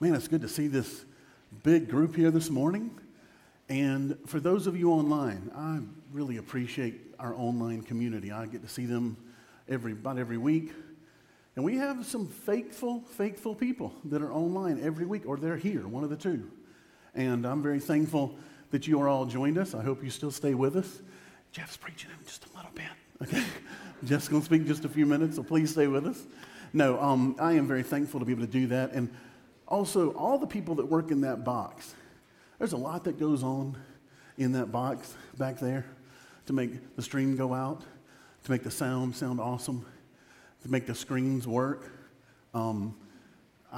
Man, it's good to see this big group here this morning. And for those of you online, I really appreciate our online community. I get to see them about every week. And we have some faithful people that are online every week, or they're here, one of the two. And I'm very thankful that you are all joined us. I hope you still stay with us. Jeff's preaching in just a little bit. Okay, Jeff's going to speak in just a few minutes, so please stay with us. No, I am very thankful to be able to do that. And also, all the people that work in that box, there's a lot that goes on in that box back there to make the stream go out, to make the sound awesome, to make the screens work. I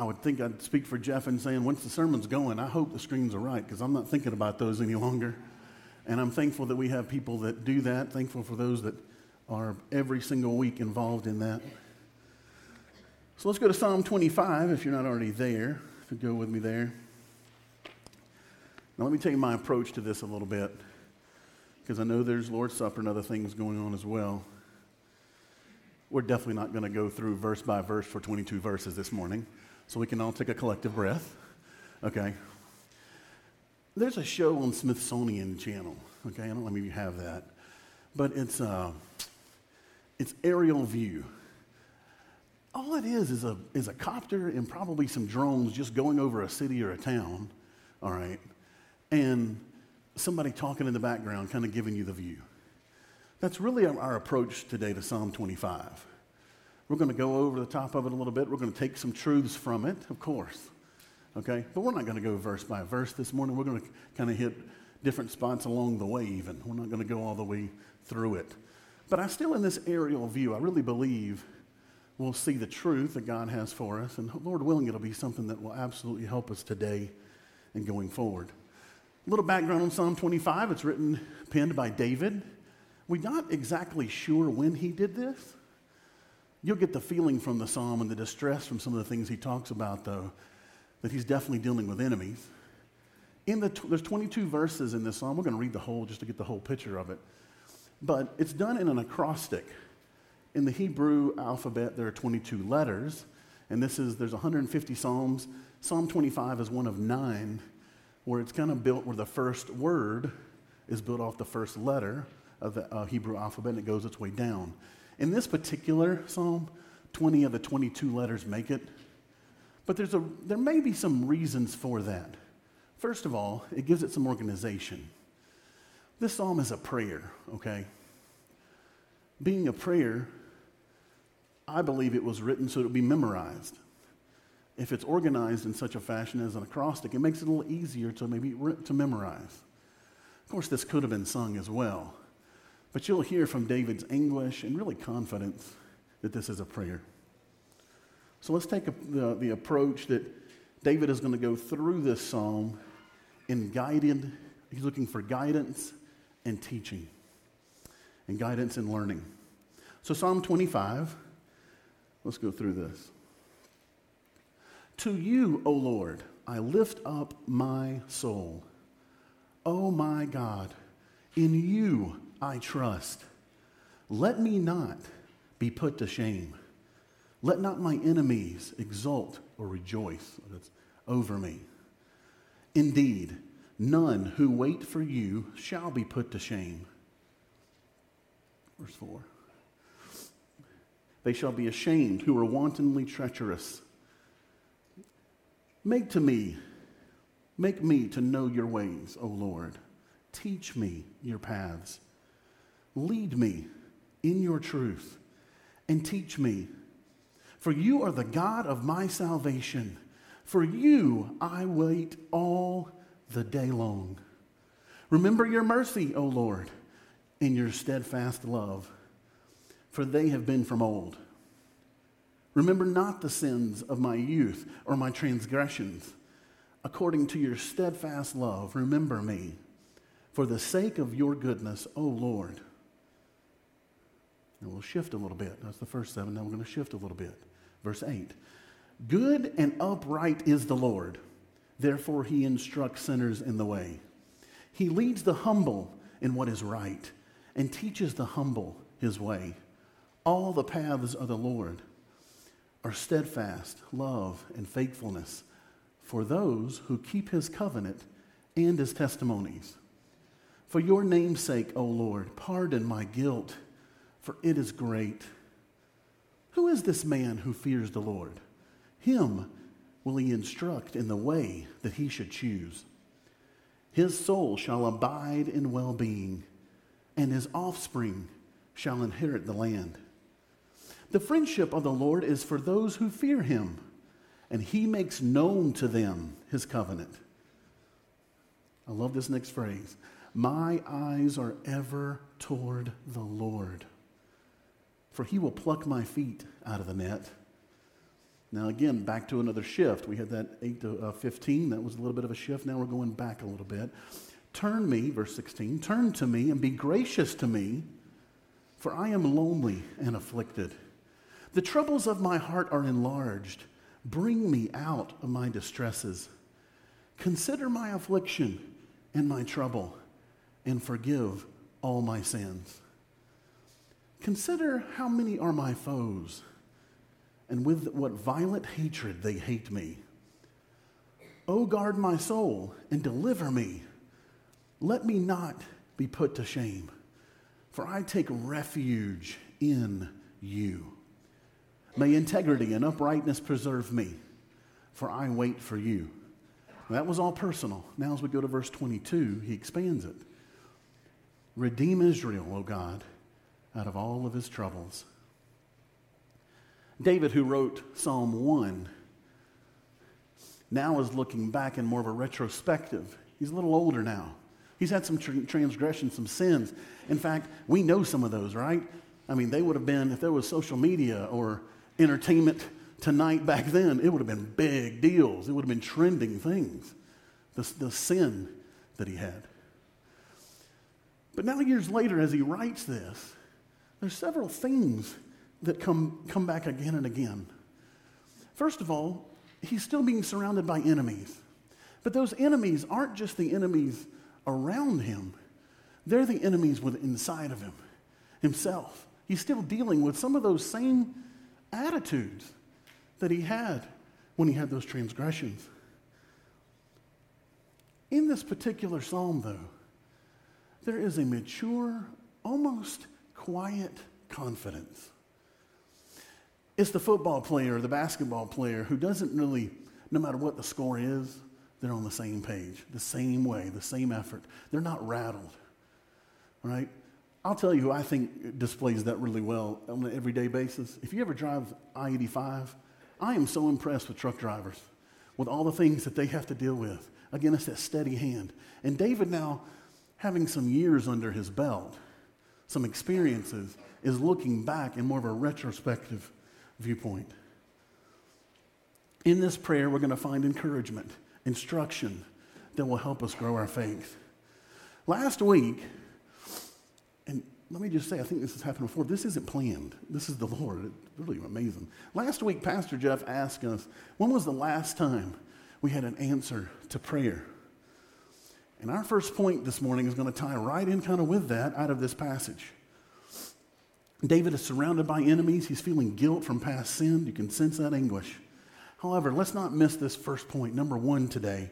would think I'd speak for Jeff in saying, once the sermon's going, I hope the screens are right, because I'm not thinking about those any longer. And I'm thankful that we have people that do that, thankful for those that are every single week involved in that. So let's go to Psalm 25, if you're not already there, if you go with me there. Now let me tell you my approach to this a little bit, because I know there's Lord's Supper and other things going on as well. We're definitely not going to go through verse by verse for 22 verses this morning, so we can all take a collective breath. Okay. There's a show on Smithsonian Channel. Okay, I don't know if you have that, but it's Aerial View. All it is a copter and probably some drones just going over a city or a town. All right, and somebody talking in the background, kind of giving you the view. That's really our approach today to Psalm 25. We're going to go over the top of it a little bit. We're going to take some truths from it, of course, okay? But we're not going to go verse by verse this morning. We're going to kind of hit different spots along the way even. We're not going to go all the way through it. But I still, in this aerial view, I really believe we'll see the truth that God has for us. And Lord willing, it'll be something that will absolutely help us today and going forward. A little background on Psalm 25. It's penned by David. We're not exactly sure when he did this. You'll get the feeling from the psalm and the distress from some of the things he talks about, though, that he's definitely dealing with enemies. There's 22 verses in this psalm. We're going to read the whole just to get the whole picture of it. But it's done in an acrostic. In the Hebrew alphabet, there are 22 letters, and there's 150 psalms. Psalm 25 is one of 9, where it's kind of built where the first word is built off the first letter of the Hebrew alphabet, and it goes its way down. In this particular psalm, 20 of the 22 letters make it, but there may be some reasons for that. First of all, it gives it some organization. This psalm is a prayer, okay? Being a prayer, I believe it was written so it would be memorized. If it's organized in such a fashion as an acrostic, it makes it a little easier to maybe to memorize. Of course, this could have been sung as well. But you'll hear from David's anguish and really confidence that this is a prayer. So let's take the approach that David is going to go through this psalm he's looking for guidance and teaching and guidance and learning. So Psalm 25, let's go through this. To you, O Lord, I lift up my soul. O my God, in you I trust. Let me not be put to shame. Let not my enemies exult or rejoice over me. Indeed, none who wait for you shall be put to shame. Verse 4. They shall be ashamed who are wantonly treacherous. Make me to know your ways, O Lord. Teach me your paths. Lead me in your truth and teach me. For you are the God of my salvation. For you I wait all the day long. Remember your mercy, O Lord, and your steadfast love, for they have been from old. Remember not the sins of my youth or my transgressions. According to your steadfast love, remember me. For the sake of your goodness, O Lord. And we'll shift a little bit. That's the first 7. Now we're going to shift a little bit. Verse 8. Good and upright is the Lord. Therefore he instructs sinners in the way. He leads the humble in what is right and teaches the humble his way. All the paths of the Lord are steadfast love and faithfulness for those who keep his covenant and his testimonies. For your name's sake, O Lord, pardon my guilt, for it is great. Who is this man who fears the Lord? Him will he instruct in the way that he should choose. His soul shall abide in well-being, and his offspring shall inherit the land. The friendship of the Lord is for those who fear him, and he makes known to them his covenant. I love this next phrase. My eyes are ever toward the Lord, for he will pluck my feet out of the net. Now again, back to another shift. We had that 8 to 15. That was a little bit of a shift. Now we're going back a little bit. Turn me, verse 16, turn to me and be gracious to me, for I am lonely and afflicted. The troubles of my heart are enlarged. Bring me out of my distresses. Consider my affliction and my trouble, and forgive all my sins. Consider how many are my foes, and with what violent hatred they hate me. O guard my soul and deliver me. Let me not be put to shame, for I take refuge in you. May integrity and uprightness preserve me, for I wait for you. That was all personal. Now as we go to verse 22, he expands it. Redeem Israel, O God, out of all of his troubles. David, who wrote Psalm 1, now is looking back in more of a retrospective. He's a little older now. He's had some transgressions, some sins. In fact, we know some of those, right? I mean, they would have been, if there was social media or entertainment tonight back then, it would have been big deals. It would have been trending things, the sin that he had. But now years later, as he writes this, there's several things that come back again and again. First of all, he's still being surrounded by enemies. But those enemies aren't just the enemies around him. They're the enemies inside of him, himself. He's still dealing with some of those same attitudes that he had when he had those transgressions. In this particular psalm, though, there is a mature, almost quiet confidence. It's the football player or the basketball player who doesn't really, no matter what the score is, they're on the same page, the same way, the same effort. They're not rattled, right? I'll tell you who I think displays that really well on an everyday basis. If you ever drive I-85, I am so impressed with truck drivers, with all the things that they have to deal with. Again, it's that steady hand. And David now, having some years under his belt, some experiences, is looking back in more of a retrospective viewpoint. In this prayer, we're going to find encouragement, instruction that will help us grow our faith. Last week, and let me just say, I think this has happened before. This isn't planned. This is the Lord. It's really amazing. Last week, Pastor Jeff asked us, when was the last time we had an answer to prayer? And our first point this morning is going to tie right in kind of with that out of this passage. David is surrounded by enemies. He's feeling guilt from past sin. You can sense that anguish. However, let's not miss this first point, number one today.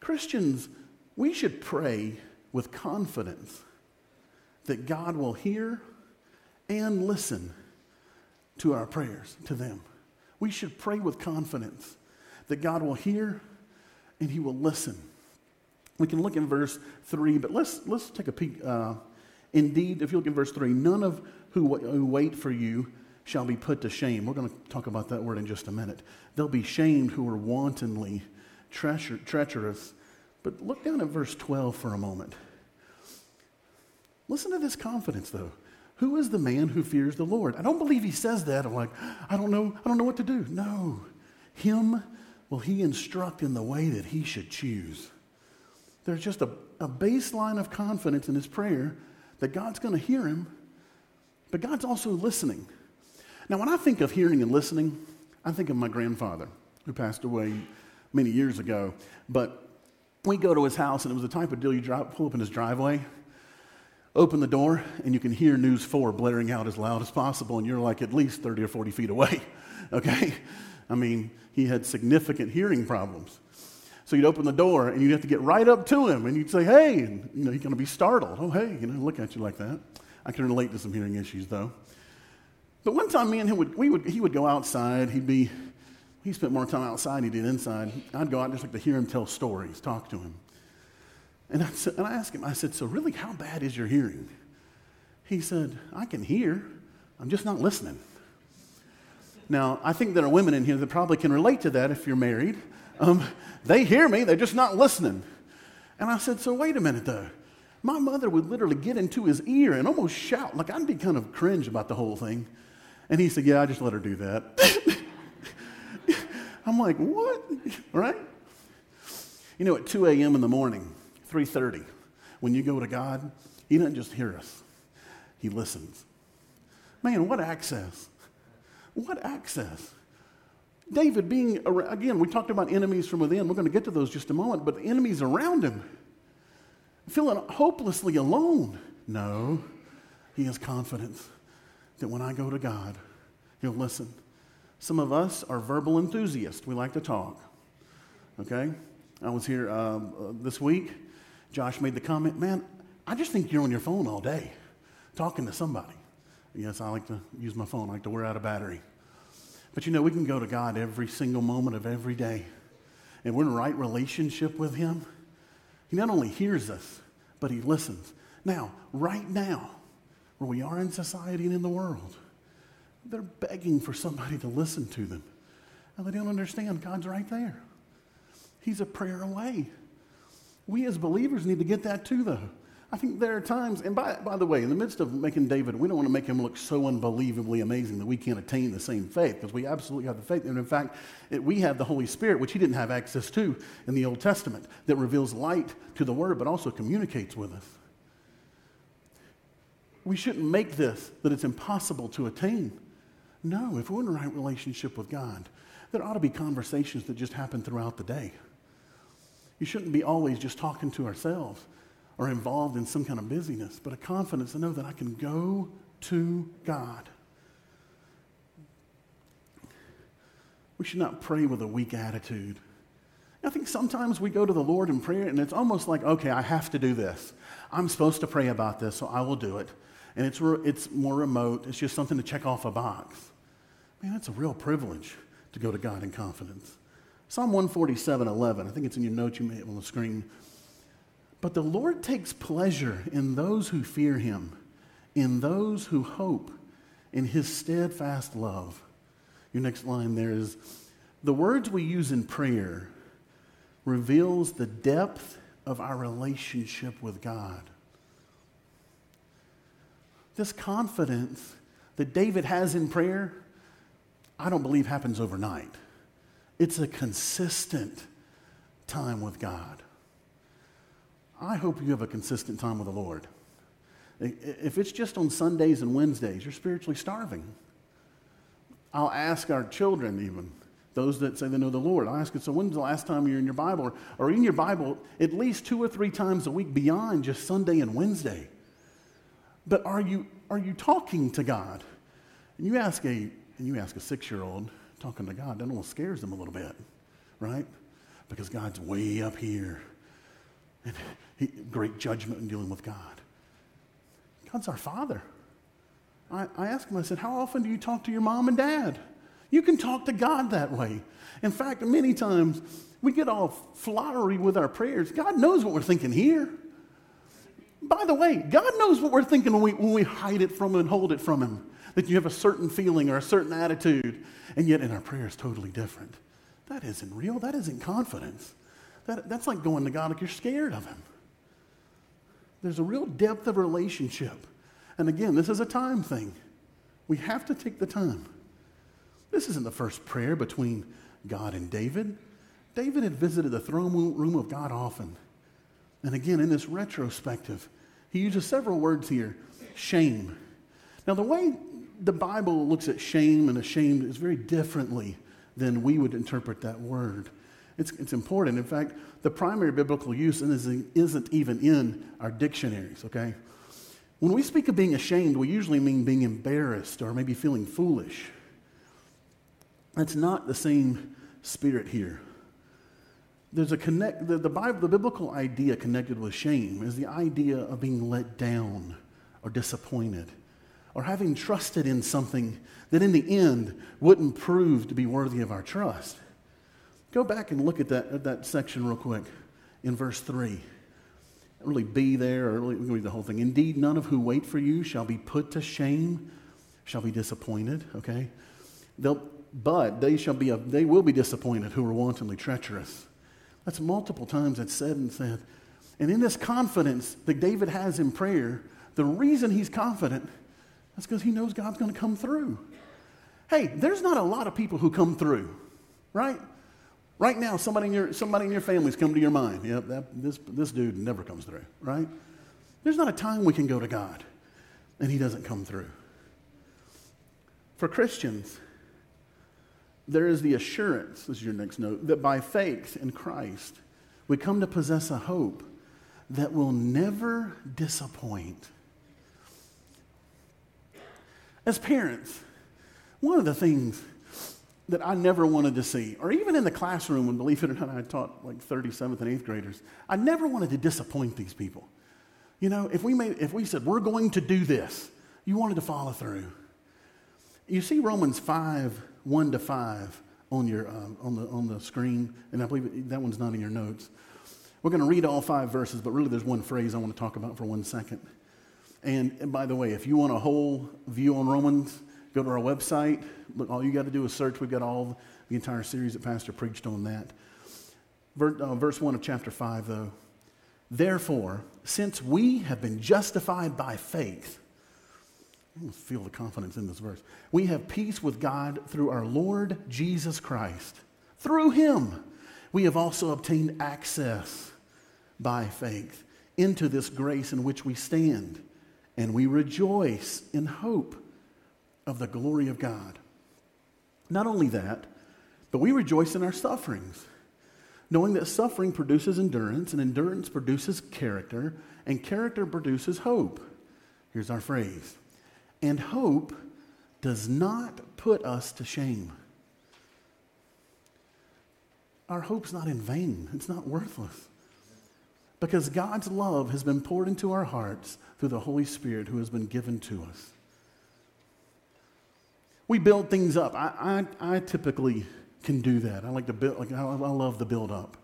Christians, we should pray with confidence that God will hear and listen to our prayers, to them. We should pray with confidence that God will hear and he will listen. We can look in verse 3, but let's take a peek. Indeed, if you look in verse 3, none of who wait for you shall be put to shame. We're going to talk about that word in just a minute. They'll be shamed who are wantonly treacherous. But look down at verse 12 for a moment. Listen to this confidence, though. Who is the man who fears the Lord? I don't believe he says that. I'm like, I don't know what to do. No. Him will he instruct in the way that he should choose. There's just a baseline of confidence in his prayer that God's going to hear him, but God's also listening. Now, when I think of hearing and listening, I think of my grandfather who passed away many years ago. But we go to his house, and it was the type of deal you pull up in his driveway, open the door, and you can hear News 4 blaring out as loud as possible, and you're like at least 30 or 40 feet away, okay? I mean, he had significant hearing problems. So you'd open the door, and you'd have to get right up to him, and you'd say, hey, and, you know, he's going to be startled. Oh, hey, you know, look at you like that. I can relate to some hearing issues, though. But one time, me and him, he would go outside. He spent more time outside than he did inside. I'd go out just like to hear him tell stories, talk to him. And I asked him, I said, so really, how bad is your hearing? He said, I can hear. I'm just not listening. Now, I think there are women in here that probably can relate to that if you're married. They hear me, they're just not listening. And I said, so wait a minute, though. My mother would literally get into his ear and almost shout. Like, I'd be kind of cringe about the whole thing. And he said, yeah, I just let her do that. I'm like, what? Right? You know, at 2 a.m. in the morning, 3:30, when you go to God, he doesn't just hear us. He listens. Man, what access. What access. David being, again, we talked about enemies from within. We're going to get to those just a moment, but the enemies around him, feeling hopelessly alone. No, he has confidence that when I go to God, he'll listen. Some of us are verbal enthusiasts. We like to talk, okay? I was here this week. Josh made the comment, man, I just think you're on your phone all day talking to somebody. Yes, I like to use my phone. I like to wear out a battery. But, you know, we can go to God every single moment of every day, and we're in right relationship with him. He not only hears us, but he listens. Now, right now, where we are in society and in the world, they're begging for somebody to listen to them, and they don't understand God's right there. He's a prayer away. We as believers need to get that too, though. I think there are times, and by the way, in the midst of making David, we don't want to make him look so unbelievably amazing that we can't attain the same faith, because we absolutely have the faith. And in fact, we have the Holy Spirit, which he didn't have access to in the Old Testament, that reveals light to the Word, but also communicates with us. We shouldn't make this that it's impossible to attain. No, if we're in the right relationship with God, there ought to be conversations that just happen throughout the day. You shouldn't be always just talking to ourselves, or involved in some kind of busyness, but a confidence to know that I can go to God. We should not pray with a weak attitude. I think sometimes we go to the Lord in prayer, and it's almost like, okay, I have to do this. I'm supposed to pray about this, so I will do it. And it's more remote. It's just something to check off a box. Man, that's a real privilege to go to God in confidence. Psalm 147:11. I think it's in your notes. You may have on the screen. But the Lord takes pleasure in those who fear him, in those who hope in his steadfast love. Your next line there is, the words we use in prayer reveals the depth of our relationship with God. This confidence that David has in prayer, I don't believe happens overnight. It's a consistent time with God. I hope you have a consistent time with the Lord. If it's just on Sundays and Wednesdays, you're spiritually starving. I'll ask our children even, those that say they know the Lord, I'll ask them, so when's the last time you're in your Bible? Or in your Bible at least 2 or 3 times a week beyond just Sunday and Wednesday. But are you talking to God? And you ask a 6-year-old talking to God, that almost scares them a little bit, right? Because God's way up here. And great judgment in dealing with God. God's our Father. I asked him, I said, how often do you talk to your mom and dad? You can talk to God that way. In fact, many times we get all flowery with our prayers. God knows what we're thinking here. By the way, God knows what we're thinking when we hide it from him and hold it from him, that you have a certain feeling or a certain attitude, and yet in our prayer is totally different. That isn't real. That isn't confidence. That's like going to God like you're scared of him. There's a real depth of relationship. And again, this is a time thing. We have to take the time. This isn't the first prayer between God and David. David had visited the throne room of God often. And again, in this retrospective, he uses several words here. Shame. Now, the way the Bible looks at shame and ashamed is very differently than we would interpret that word. It's important. In fact, the primary biblical use isn't even in our dictionaries, okay? When we speak of being ashamed, we usually mean being embarrassed or maybe feeling foolish. That's not the same spirit here. There's a connect. The biblical idea connected with shame is the idea of being let down or disappointed or having trusted in something that in the end wouldn't prove to be worthy of our trust. Go back and look at that section real quick in verse 3. Really be there, or really, we can read the whole thing. Indeed, none of who wait for you shall be put to shame, shall be disappointed, okay? They will be disappointed who are wantonly treacherous. That's multiple times it's said and said. And in this confidence that David has in prayer, the reason he's confident is because he knows God's going to come through. Hey, there's not a lot of people who come through, right? Right now, somebody in your family's come to your mind. Yep, this dude never comes through, right? There's not a time we can go to God and he doesn't come through. For Christians, there is the assurance, this is your next note, that by faith in Christ, we come to possess a hope that will never disappoint. As parents, one of the things that I never wanted to see, or even in the classroom when, believe it or not, I taught like 37th and 8th graders, I never wanted to disappoint these people. You know, if we said, we're going to do this, you wanted to follow through. You see Romans 5, 1-5 on your on the screen, and I believe that one's not in your notes. We're going to read all 5 verses, but really there's one phrase I want to talk about for 1 second. And by the way, if you want a whole view on Romans, go to our website. Look, all you got to do is search. We've got all the entire series that Pastor preached on that. Verse 1 of chapter 5, though. Therefore, since we have been justified by faith, I feel the confidence in this verse, we have peace with God through our Lord Jesus Christ. Through him, we have also obtained access by faith into this grace in which we stand, and we rejoice in hope of the glory of God. Not only that, but we rejoice in our sufferings, knowing that suffering produces endurance, and endurance produces character, and character produces hope. Here's our phrase. And hope does not put us to shame. Our hope's not in vain. It's not worthless. Because God's love has been poured into our hearts through the Holy Spirit who has been given to us. We build things up. I typically can do that. I like to build. Like, I love the build up.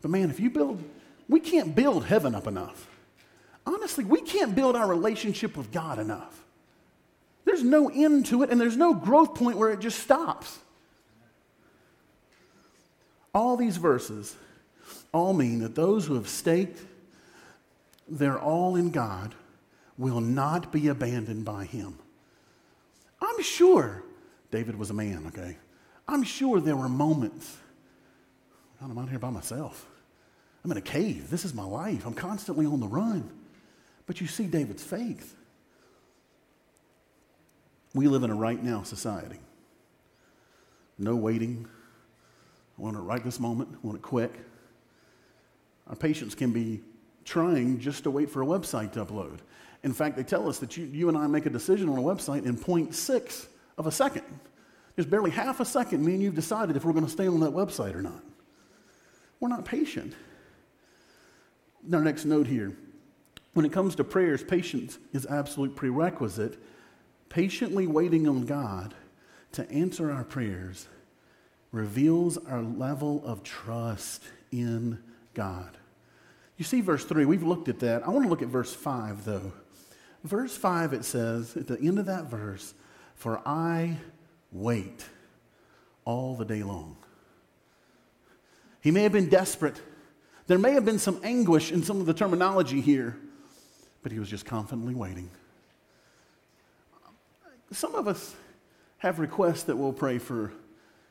But man, if you build, we can't build heaven up enough. Honestly, we can't build our relationship with God enough. There's no end to it, and there's no growth point where it just stops. All these verses all mean that those who have staked their all in God will not be abandoned by him. I'm sure David was a man, okay? I'm sure there were moments, God, I'm out here by myself. I'm in a cave. This is my life. I'm constantly on the run. But you see David's faith. We live in a right now society. No waiting. I want it right this moment. I want it quick. Our patients can be trying just to wait for a website to upload. In fact, they tell us that you and I make a decision on a website in 0.6 of a second. There's barely half a second me and you've decided if we're going to stay on that website or not. We're not patient. Our next note here. When it comes to prayers, patience is absolute prerequisite. Patiently waiting on God to answer our prayers reveals our level of trust in God. You see verse 3, we've looked at that. I want to look at verse 5, though. Verse 5, it says, at the end of that verse, for I wait all the day long. He may have been desperate. There may have been some anguish in some of the terminology here, but he was just confidently waiting. Some of us have requests that we'll pray for,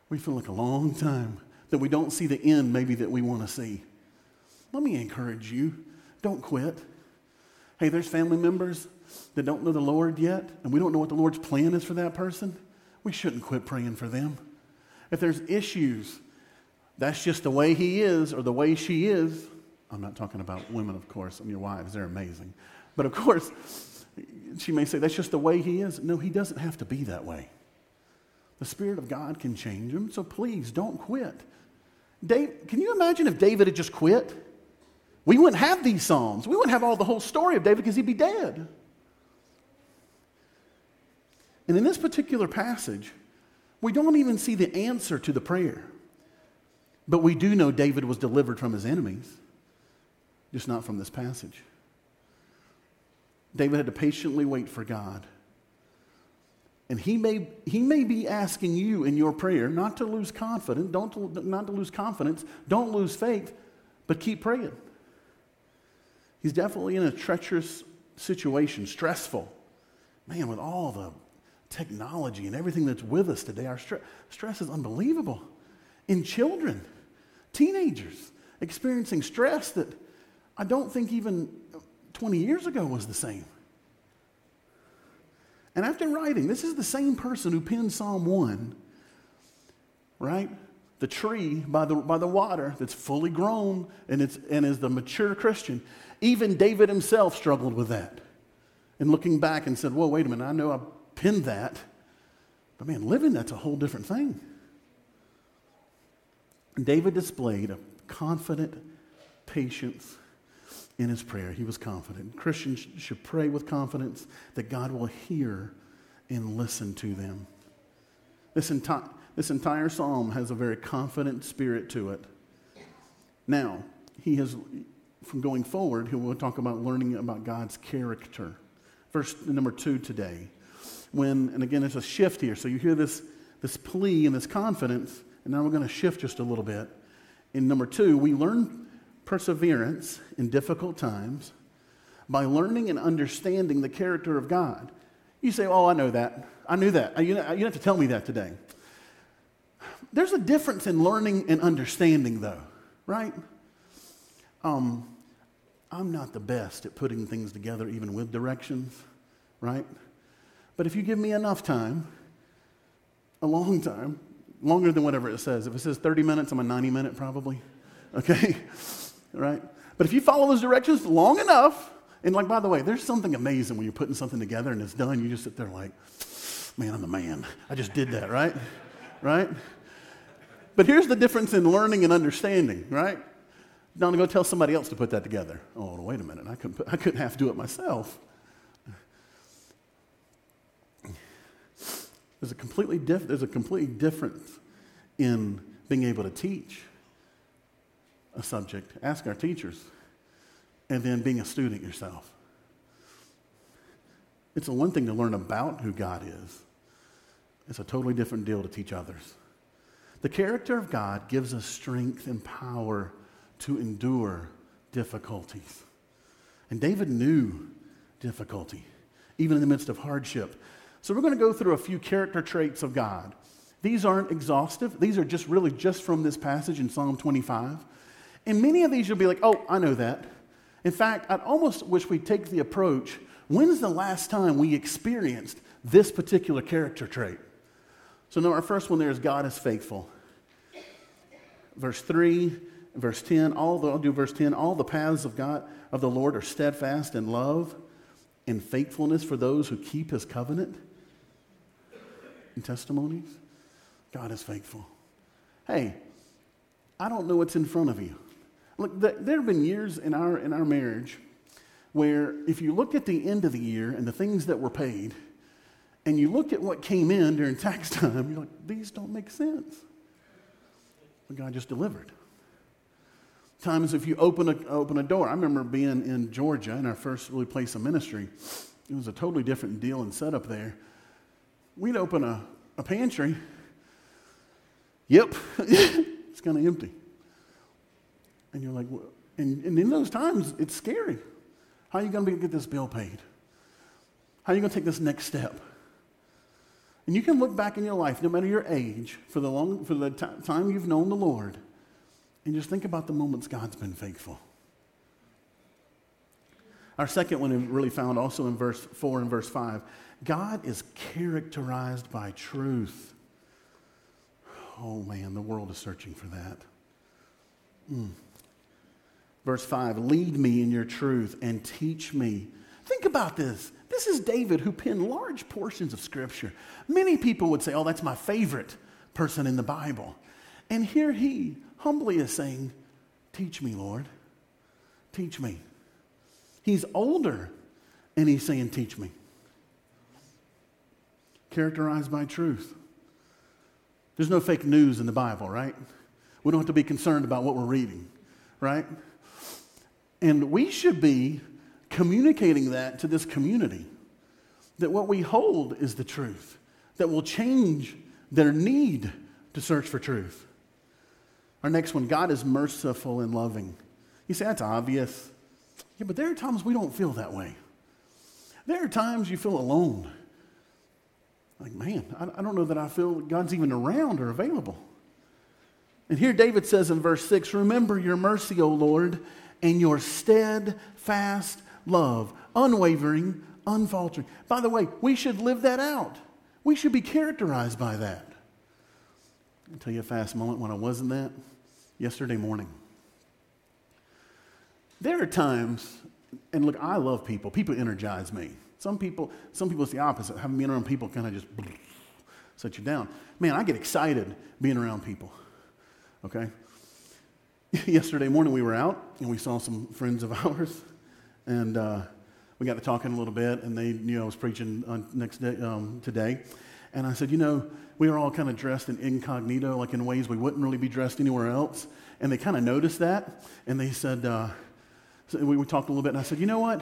we feel like a long time, that we don't see the end maybe that we want to see. Let me encourage you, don't quit. Hey, there's family members that don't know the Lord yet, and we don't know what the Lord's plan is for that person. We shouldn't quit praying for them. If there's issues, that's just the way he is or the way she is. I'm not talking about women, of course. I mean, your wives, they're amazing. But of course, she may say, that's just the way he is. No, he doesn't have to be that way. The Spirit of God can change them, so please don't quit. Dave, can you imagine if David had just quit? We wouldn't have these Psalms. We wouldn't have all the whole story of David because he'd be dead. And in this particular passage, we don't even see the answer to the prayer. But we do know David was delivered from his enemies, just not from this passage. David had to patiently wait for God. And he may be asking you in your prayer not to lose confidence, don't lose faith, but keep praying. He's definitely in a treacherous situation, stressful. Man, with all the technology and everything that's with us today, our stress is unbelievable. In children, teenagers, experiencing stress that I don't think even 20 years ago was the same. And after writing, this is the same person who penned Psalm 1, right? The tree by the water that's fully grown and is the mature Christian. Even David himself struggled with that. And looking back and said, whoa, wait a minute, I know I penned that. But man, living that's a whole different thing. David displayed a confident patience in his prayer. He was confident. Christians should pray with confidence that God will hear and listen to them. This entire psalm has a very confident spirit to it. Now, from going forward, he will talk about learning about God's character. Verse number 2 today. And again, it's a shift here. So you hear this plea and this confidence, and now we're going to shift just a little bit. In number 2, we learn perseverance in difficult times by learning and understanding the character of God. You say, oh, I know that. I knew that. You don't have to tell me that today. There's a difference in learning and understanding, though, right? I'm not the best at putting things together even with directions, right? But if you give me enough time, a long time, longer than whatever it says. If it says 30 minutes, I'm a 90-minute probably, okay? Right? But if you follow those directions long enough, and like, by the way, there's something amazing when you're putting something together and it's done, you just sit there like, man, I'm the man. I just did that, right? Right? But here's the difference in learning and understanding, right? Now to go tell somebody else to put that together. Oh, wait a minute. I couldn't have to do it myself. There's a completely difference in being able to teach a subject, ask our teachers, and then being a student yourself. It's the one thing to learn about who God is. It's a totally different deal to teach others. The character of God gives us strength and power to endure difficulties. And David knew difficulty, even in the midst of hardship. So we're going to go through a few character traits of God. These aren't exhaustive. These are just from this passage in Psalm 25. And many of these you'll be like, oh, I know that. In fact, I'd almost wish we'd take the approach, when's the last time we experienced this particular character trait? So now our first one there is God is faithful. Verse 3, verse 10, I'll do verse 10. All the paths of the Lord are steadfast in love and faithfulness for those who keep his covenant and testimonies. God is faithful. Hey, I don't know what's in front of you. Look, there have been years in our marriage where if you looked at the end of the year and the things that were paid, and you looked at what came in during tax time, you're like, these don't make sense. But God just delivered. Times if you open a door. I remember being in Georgia in our first really place of ministry. It was a totally different deal and setup there. We'd open a pantry. Yep, it's kind of empty. And you're like, well, and in those times, it's scary. How are you going to get this bill paid? How are you going to take this next step? And you can look back in your life, no matter your age, for the time you've known the Lord, and just think about the moments God's been faithful. Our second one is really found also in verse 4 and verse 5. God is characterized by truth. Oh man, the world is searching for that. Verse 5, lead me in your truth and teach me. Think about this. This is David, who penned large portions of Scripture. Many people would say, oh, that's my favorite person in the Bible. And here he humbly is saying, teach me, Lord. Teach me. He's older, and he's saying, teach me. Characterized by truth. There's no fake news in the Bible, right? We don't have to be concerned about what we're reading, right? And we should be communicating that to this community, that what we hold is the truth, that will change their need to search for truth. Our next one, God is merciful and loving. You say, that's obvious. Yeah, but there are times we don't feel that way. There are times you feel alone. Like, man, I don't know that I feel God's even around or available. And here David says in verse 6, remember your mercy, O Lord, and your steadfast love, unwavering, unfaltering. By the way, we should live that out. We should be characterized by that. I'll tell you a fast moment when I wasn't that. Yesterday morning. There are times, and look, I love people. People energize me. Some people it's the opposite. Having been around people kind of just set you down. Man, I get excited being around people, okay? Yesterday morning we were out, and we saw some friends of ours, and we got to talking a little bit, and they knew I was preaching on next day, today. And I said, you know, we were all kind of dressed in incognito, like in ways we wouldn't really be dressed anywhere else. And they kind of noticed that, and they said, so we talked a little bit, and I said, you know what?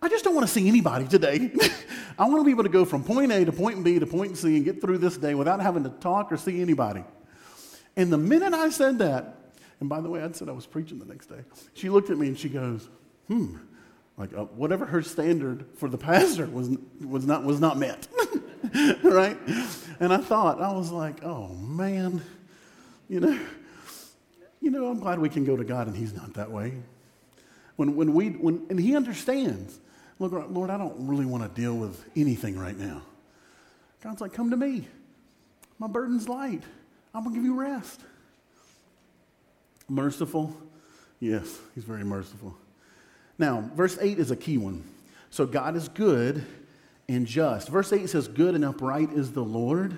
I just don't want to see anybody today. I want to be able to go from point A to point B to point C and get through this day without having to talk or see anybody. And the minute I said that, and by the way, I said I was preaching the next day, she looked at me and she goes, like whatever her standard for the pastor was not met, right? And I was like, oh man, you know, I'm glad we can go to God and He's not that way. When He understands. Look, Lord, I don't really want to deal with anything right now. God's like, come to me. My burden's light. I'm going to give you rest. Merciful. Yes, He's very merciful. Now, verse 8 is a key one. So God is good and just. Verse 8 says, good and upright is the Lord.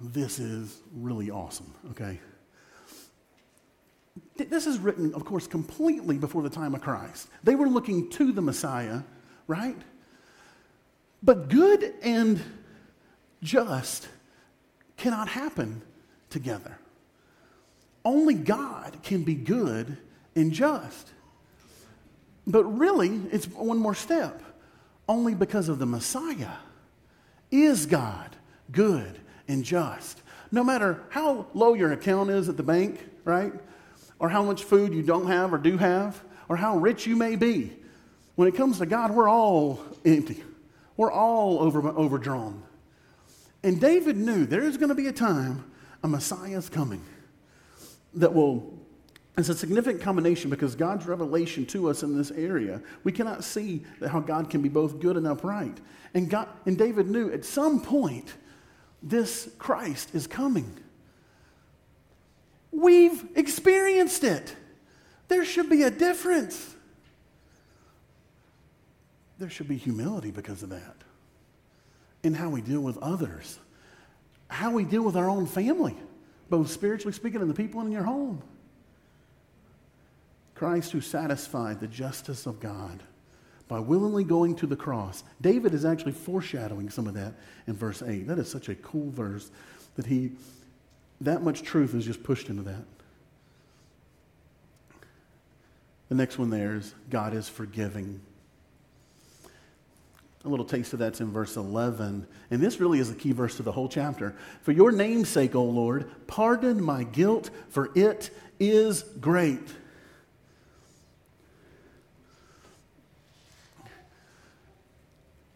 This is really awesome, okay? This is written, of course, completely before the time of Christ. They were looking to the Messiah, right? But good and just cannot happen together. Only God can be good and just. But really, it's one more step. Only because of the Messiah is God good and just. No matter how low your account is at the bank, right? Or how much food you don't have or do have, or how rich you may be. When it comes to God, we're all empty. We're all overdrawn. And David knew there is going to be a time a Messiah is coming that will, it's a significant combination because God's revelation to us in this area, we cannot see how God can be both good and upright. And David knew at some point this Christ is coming. We've experienced it. There should be a difference. There should be humility because of that. In how we deal with others. How we deal with our own family. Both spiritually speaking and the people in your home. Christ who satisfied the justice of God by willingly going to the cross. David is actually foreshadowing some of that in verse 8. That is such a cool verse that that much truth is just pushed into that. The next one there is God is forgiving. A little taste of that's in verse 11. And this really is the key verse to the whole chapter. For your name's sake, O Lord, pardon my guilt, for it is great.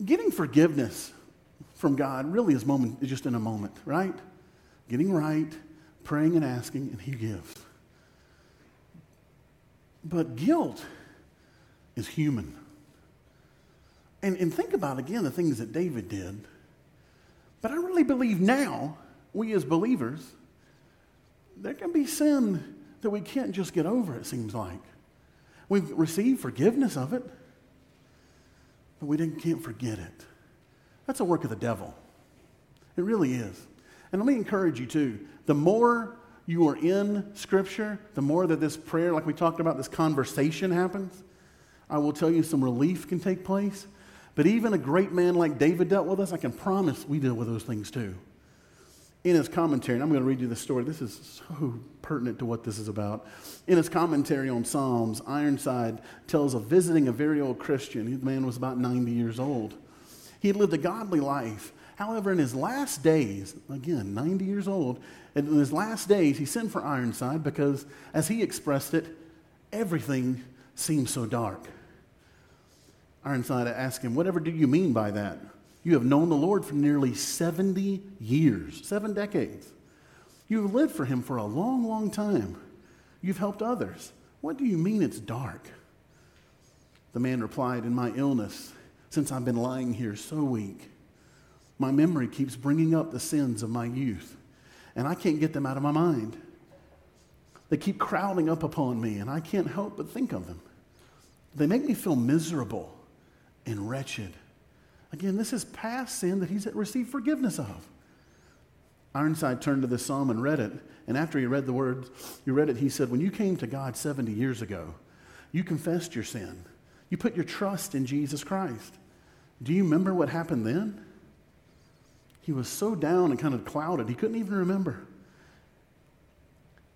Getting forgiveness from God really is just in a moment, right? Getting right, praying and asking, and He gives. But guilt is human. And think about, again, the things that David did. But I really believe now, we as believers, there can be sin that we can't just get over, it seems like. We've received forgiveness of it. But we can't forget it. That's a work of the devil. It really is. And let me encourage you too. The more you are in Scripture, the more that this prayer, like we talked about, this conversation happens. I will tell you some relief can take place. But even a great man like David dealt with us, I can promise we deal with those things too. In his commentary, and I'm going to read you this story. This is so pertinent to what this is about. In his commentary on Psalms, Ironside tells of visiting a very old Christian. The man was about 90 years old. He had lived a godly life. However, in his last days, again, 90 years old, and in his last days, he sent for Ironside because, as he expressed it, everything seemed so dark. Ironside asked him, "Whatever do you mean by that? You have known the Lord for nearly 70 years, 7 decades. You've lived for him for a long, long time. You've helped others. What do you mean it's dark?" The man replied, "In my illness, since I've been lying here so weak, my memory keeps bringing up the sins of my youth, and I can't get them out of my mind. They keep crowding up upon me, and I can't help but think of them. They make me feel miserable and wretched." Again, this is past sin that he's received forgiveness of. Ironside turned to this psalm and read it, and after he read the words, he said, "When you came to God 70 years ago, you confessed your sin. You put your trust in Jesus Christ. Do you remember what happened then?" He was so down and kind of clouded, he couldn't even remember.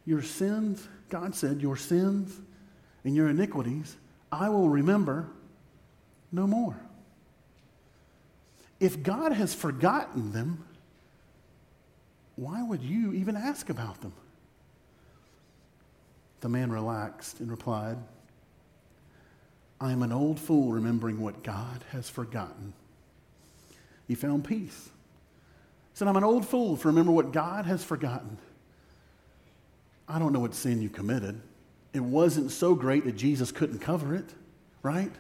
"Your sins," God said, "your sins and your iniquities, I will remember no more." If God has forgotten them, why would you even ask about them? The man relaxed and replied, "I am an old fool remembering what God has forgotten." He found peace. He said, "I'm an old fool to remember what God has forgotten. I don't know what sin you committed. It wasn't so great that Jesus couldn't cover it, right?"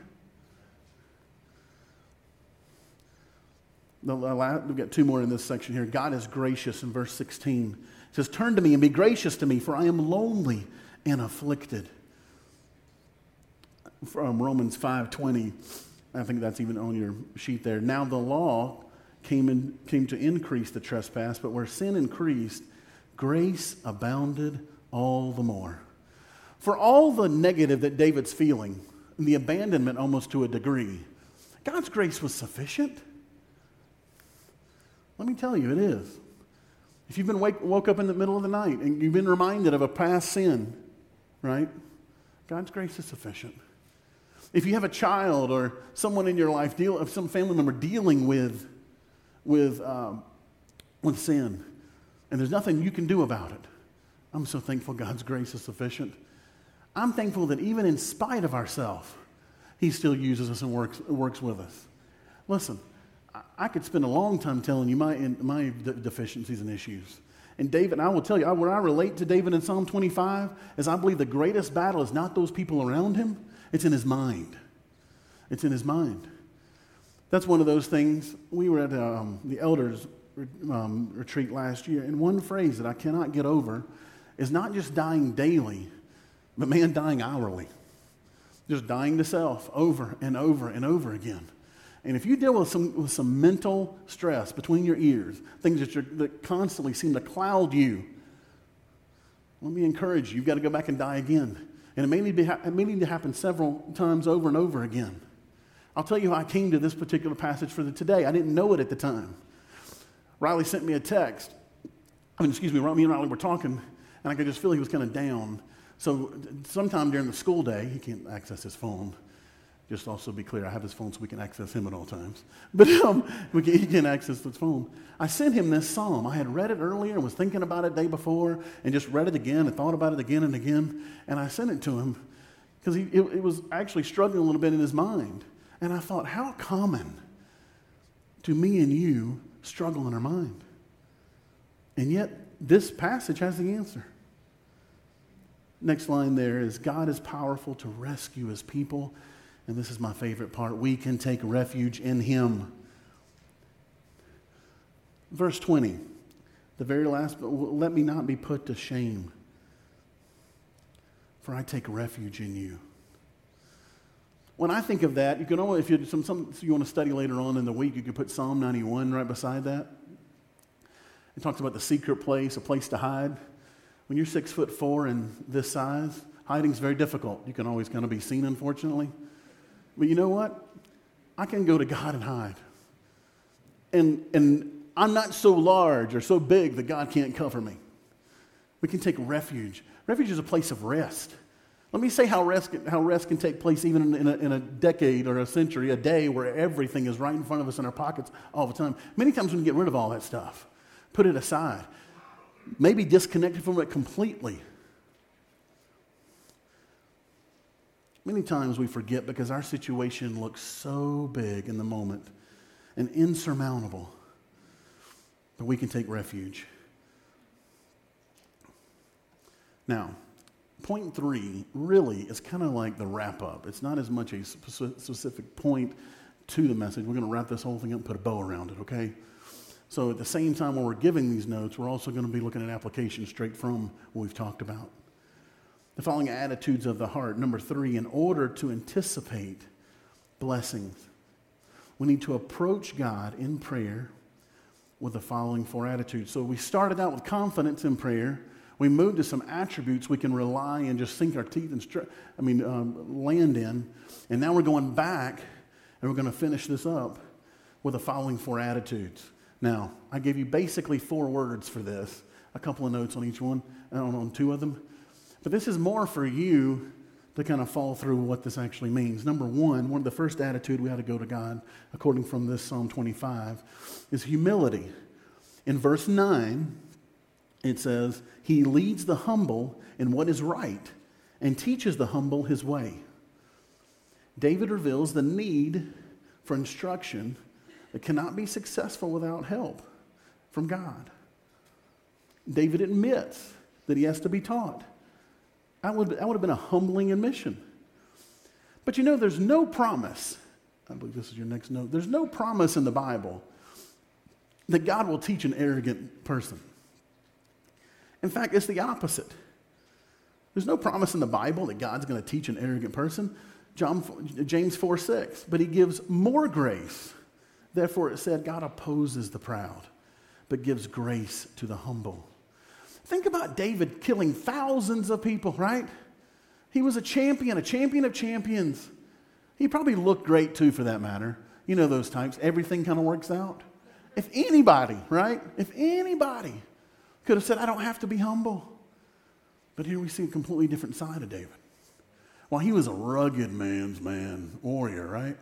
We've got two more in this section here. God is gracious in verse 16. It says, "Turn to me and be gracious to me, for I am lonely and afflicted." From Romans 5:20, I think that's even on your sheet there. "Now the law came to increase the trespass, but where sin increased, grace abounded all the more." For all the negative that David's feeling, and the abandonment almost to a degree, God's grace was sufficient. Let me tell you, it is. If you've been woke up in the middle of the night and you've been reminded of a past sin, right? God's grace is sufficient. If you have a child or someone in your life, some family member dealing with sin, and there's nothing you can do about it, I'm so thankful God's grace is sufficient. I'm thankful that even in spite of ourselves, He still uses us and works with us. Listen, I could spend a long time telling you my deficiencies and issues. And David, I will tell you, where I relate to David in Psalm 25 is I believe the greatest battle is not those people around him. It's in his mind. It's in his mind. That's one of those things. We were at the elders' retreat last year, and one phrase that I cannot get over is not just dying daily, but man, dying hourly. Just dying to self over and over and over again. And if you deal with some mental stress between your ears, things that constantly seem to cloud you, let me encourage you, you've got to go back and die again. And it may need to happen several times over and over again. I'll tell you how I came to this particular passage for today. I didn't know it at the time. Riley sent me a text. Me and Riley were talking, and I could just feel he was kind of down. So sometime during the school day, he can't access his phone. Just also be clear, I have his phone so we can access him at all times. But he can access his phone. I sent him this psalm. I had read it earlier and was thinking about it the day before and just read it again and thought about it again and again. And I sent it to him because it was actually struggling a little bit in his mind. And I thought, how common do me and you struggle in our mind? And yet this passage has the answer. Next line there is, God is powerful to rescue his people. And this is my favorite part. We can take refuge in him. Verse 20, the very last, let me not be put to shame, for I take refuge in you. When I think of that, you can always, if you you want to study later on in the week, you can put Psalm 91 right beside that. It talks about the secret place, a place to hide. When you're 6'4" and this size, hiding's very difficult. You can always kind of be seen, unfortunately. But you know what? I can go to God and hide. And I'm not so large or so big that God can't cover me. We can take refuge. Refuge is a place of rest. Let me say how rest can take place even in a decade or a century, a day where everything is right in front of us in our pockets all the time. Many times we can get rid of all that stuff, put it aside, maybe disconnected from it completely. Many times we forget because our situation looks so big in the moment and insurmountable, but we can take refuge. Now, point three really is kind of like the wrap-up. It's not as much a specific point to the message. We're going to wrap this whole thing up and put a bow around it, okay? So at the same time when we're giving these notes, we're also going to be looking at applications straight from what we've talked about. The following attitudes of the heart. Number three, in order to anticipate blessings, we need to approach God in prayer with the following four attitudes. So we started out with confidence in prayer. We move to some attributes we can rely and just sink our teeth and land in. And now we're going back and we're going to finish this up with the following four attitudes. Now, I gave you basically four words for this, a couple of notes on each one, on two of them. But this is more for you to kind of follow through what this actually means. Number one of the first attitude we ought to go to God, according from this Psalm 25, is humility. In verse 9, it says, "He leads the humble in what is right and teaches the humble his way." David reveals the need for instruction that cannot be successful without help from God. David admits that he has to be taught. That would have been a humbling admission. But you know, there's no promise. I believe this is your next note. There's no promise in the Bible that God will teach an arrogant person. In fact, it's the opposite. There's no promise in the Bible that God's going to teach an arrogant person. James 4:6, but he gives more grace. Therefore, it said, God opposes the proud, but gives grace to the humble. Think about David killing thousands of people, right? He was a champion of champions. He probably looked great too, for that matter. You know those types. Everything kind of works out. If anybody could have said, I don't have to be humble. But here we see a completely different side of David. While he was a rugged man's man, warrior, right?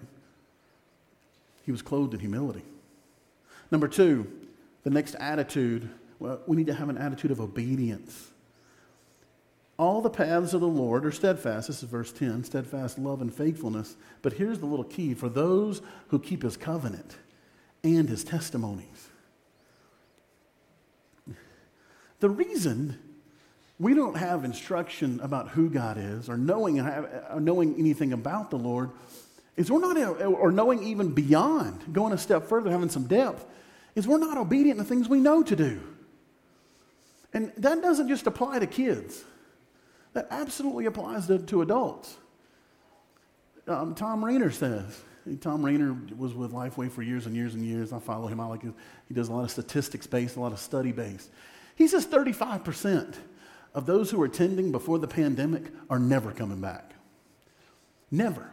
He was clothed in humility. Number two, the next attitude, well, we need to have an attitude of obedience. All the paths of the Lord are steadfast. This is verse 10, steadfast love and faithfulness. But here's the little key, for those who keep his covenant and his testimonies. The reason we don't have instruction about who God is or knowing anything about the Lord is we're not, or knowing even beyond, going a step further, having some depth, is we're not obedient to things we know to do. And that doesn't just apply to kids. That absolutely applies to adults. Tom Rainer says, Tom Rainer was with Lifeway for years and years and years. I follow him. I like him. He does a lot of statistics-based, a lot of study-based. He says 35% of those who were attending before the pandemic are never coming back. Never.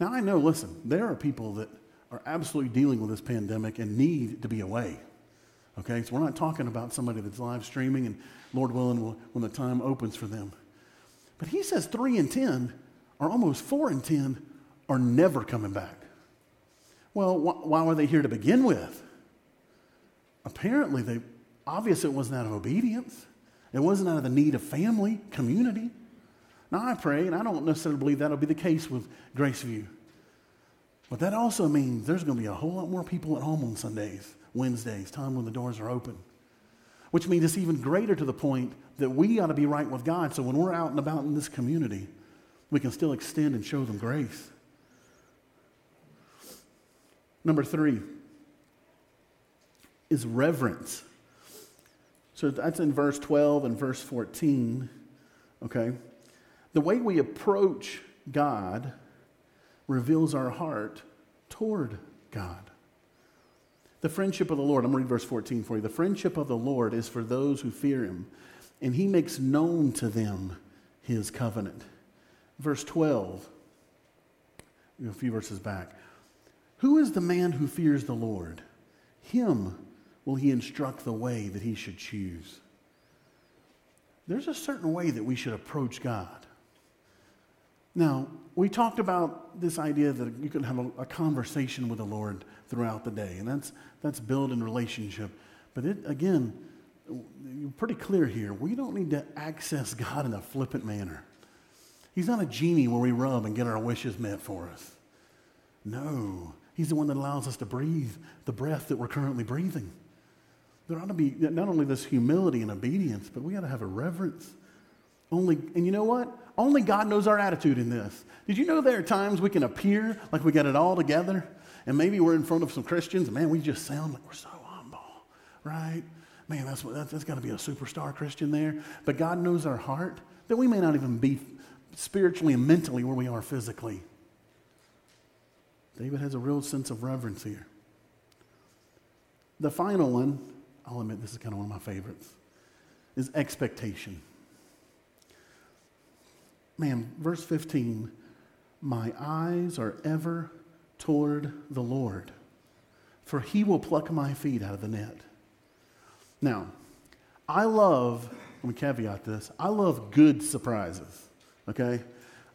Now I know, listen, there are people that are absolutely dealing with this pandemic and need to be away. Okay, so we're not talking about somebody that's live streaming and Lord willing when the time opens for them. But he says 3 in 10 or almost 4 in 10 are never coming back. Well, why were they here to begin with? Apparently Obviously, it wasn't out of obedience. It wasn't out of the need of family, community. Now, I pray, and I don't necessarily believe that'll be the case with Graceview. But that also means there's going to be a whole lot more people at home on Sundays, Wednesdays, time when the doors are open. Which means it's even greater to the point that we ought to be right with God. So when we're out and about in this community, we can still extend and show them grace. Number three is reverence. So that's in verse 12 and verse 14, okay? The way we approach God reveals our heart toward God. The friendship of the Lord, I'm going to read verse 14 for you. The friendship of the Lord is for those who fear him, and he makes known to them his covenant. Verse 12, a few verses back. Who is the man who fears the Lord? Him will he instruct the way that he should choose. There's a certain way that we should approach God. Now, we talked about this idea that you can have a conversation with the Lord throughout the day, and that's building relationship. But it, again, you're pretty clear here. We don't need to access God in a flippant manner. He's not a genie where we rub and get our wishes met for us. No, he's the one that allows us to breathe the breath that we're currently breathing. There ought to be not only this humility and obedience, but we ought to have a reverence. And you know what? Only God knows our attitude in this. Did you know there are times we can appear like we got it all together, and maybe we're in front of some Christians, and man, we just sound like we're so humble, right? Man, that's got to be a superstar Christian there. But God knows our heart, that we may not even be spiritually and mentally where we are physically. David has a real sense of reverence here. The final one, I'll admit this is kind of one of my favorites, is expectation. Man, verse 15, my eyes are ever toward the Lord, for he will pluck my feet out of the net. Now, let me caveat this, I love good surprises, okay?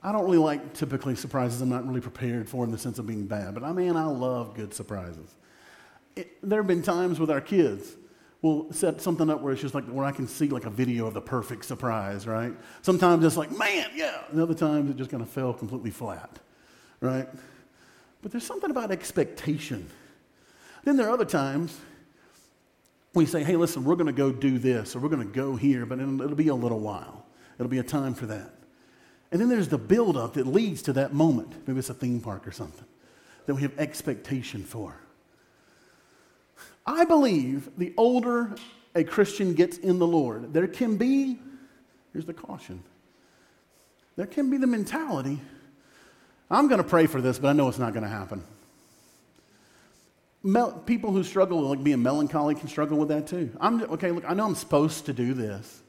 I don't really like typically surprises I'm not really prepared for in the sense of being bad, but I love good surprises. There have been times with our kids, we'll set something up where it's just like where I can see like a video of the perfect surprise, right? Sometimes it's like, man, yeah. And other times it just kind of fell completely flat, right? But there's something about expectation. Then there are other times we say, hey, listen, we're going to go do this or we're going to go here, but it'll be a little while. It'll be a time for that. And then there's the buildup that leads to that moment. Maybe it's a theme park or something that we have expectation for. I believe the older a Christian gets in the Lord, there can be, here's the caution, there can be the mentality, I'm going to pray for this, but I know it's not going to happen. People who struggle with like being melancholy can struggle with that too. Okay, look, I know I'm supposed to do this.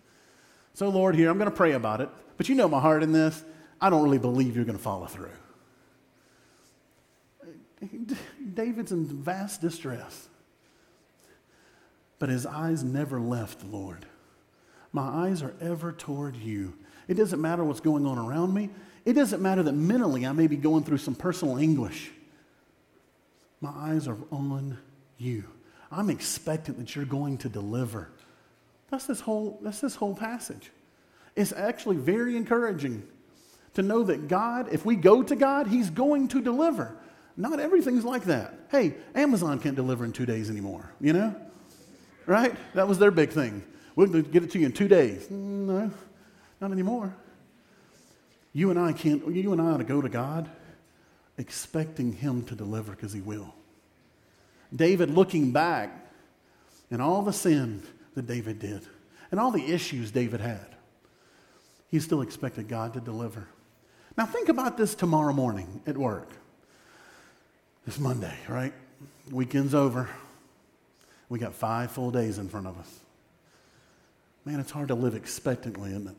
So Lord, here, I'm going to pray about it. But you know my heart in this, I don't really believe you're going to follow through. David's in vast distress. But his eyes never left the Lord. My eyes are ever toward you. It doesn't matter what's going on around me. It doesn't matter that mentally I may be going through some personal anguish. My eyes are on you. I'm expectant that you're going to deliver. That's this whole passage. It's actually very encouraging to know that God, if we go to God, he's going to deliver. Not everything's like that. Hey, Amazon can't deliver in 2 days anymore, you know? Right? That was their big thing. We'll get it to you in 2 days. No, not anymore. You and I ought to go to God expecting him to deliver because he will. David looking back and all the sin that David did and all the issues David had, he still expected God to deliver. Now think about this tomorrow morning at work. It's Monday, right? Weekend's over. We got 5 full days in front of us. Man, it's hard to live expectantly, isn't it?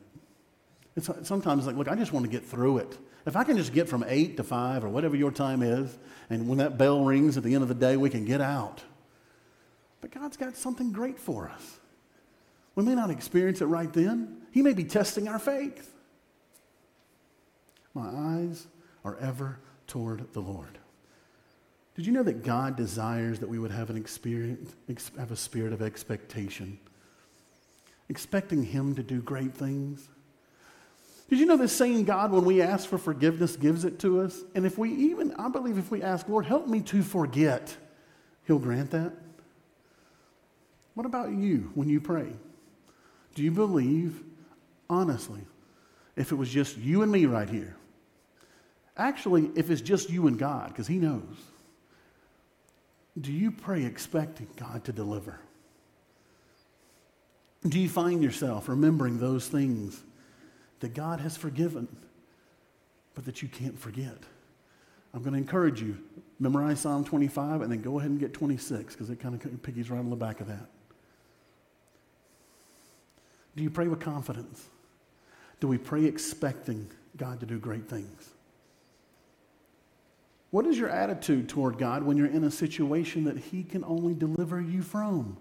It's sometimes like, look, I just want to get through it. If I can just get from 8 to 5 or whatever your time is, and when that bell rings at the end of the day, we can get out. But God's got something great for us. We may not experience it right then. He may be testing our faith. My eyes are ever toward the Lord. Did you know that God desires that we would have an experience, have a spirit of expectation, expecting him to do great things? Did you know this same God, when we ask for forgiveness, gives it to us? And I believe if we ask, Lord, help me to forget, he'll grant that. What about you when you pray? Do you believe, honestly, if it was just you and me right here, actually, if it's just you and God, because he knows, do you pray expecting God to deliver? Do you find yourself remembering those things that God has forgiven, but that you can't forget? I'm going to encourage you, memorize Psalm 25 and then go ahead and get 26 because it kind of piggies right on the back of that. Do you pray with confidence? Do we pray expecting God to do great things? What is your attitude toward God when you're in a situation that He can only deliver you from?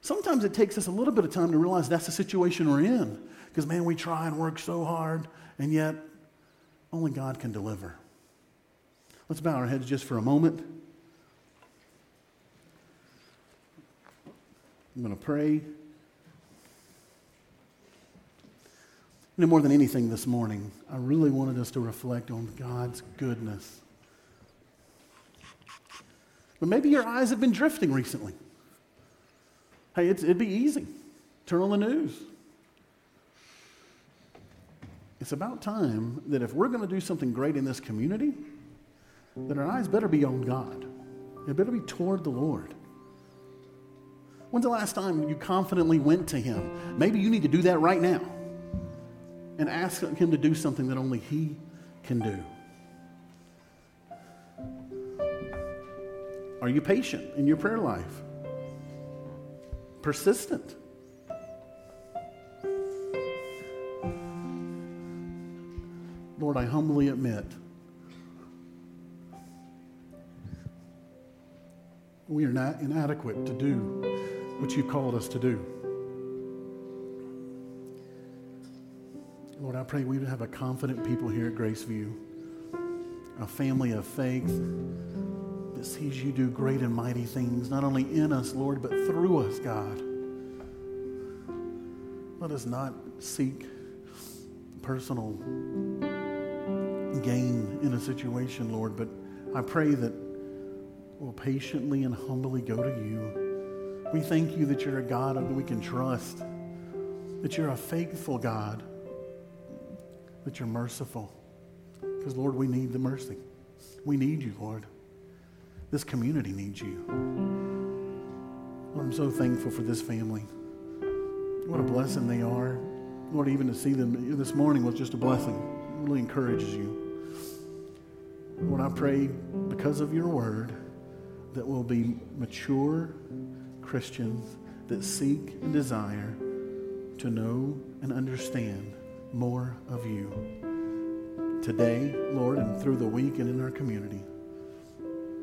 Sometimes it takes us a little bit of time to realize that's the situation we're in because, man, we try and work so hard, and yet only God can deliver. Let's bow our heads just for a moment. I'm going to pray. You know, more than anything this morning, I really wanted us to reflect on God's goodness. But maybe your eyes have been drifting recently. Hey, it'd be easy. Turn on the news. It's about time that if we're going to do something great in this community, that our eyes better be on God. It better be toward the Lord. When's the last time you confidently went to Him? Maybe you need to do that right now and ask Him to do something that only He can do. Are you patient in your prayer life? Persistent? Lord, I humbly admit we are not inadequate to do what You called us to do. Lord, I pray we would have a confident people here at Graceview, a family of faith that sees You do great and mighty things, not only in us, Lord, but through us, God. Let us not seek personal gain in a situation, Lord, but I pray that we'll patiently and humbly go to You. We thank You that You're a God that we can trust, that You're a faithful God, that You're merciful. Because, Lord, we need the mercy. We need You, Lord. This community needs You. Lord, I'm so thankful for this family. What a blessing they are. Lord, even to see them this morning was just a blessing. It really encourages you. Lord, I pray because of Your word that we'll be mature Christians that seek and desire to know and understand more of You today, Lord, and through the week and in our community.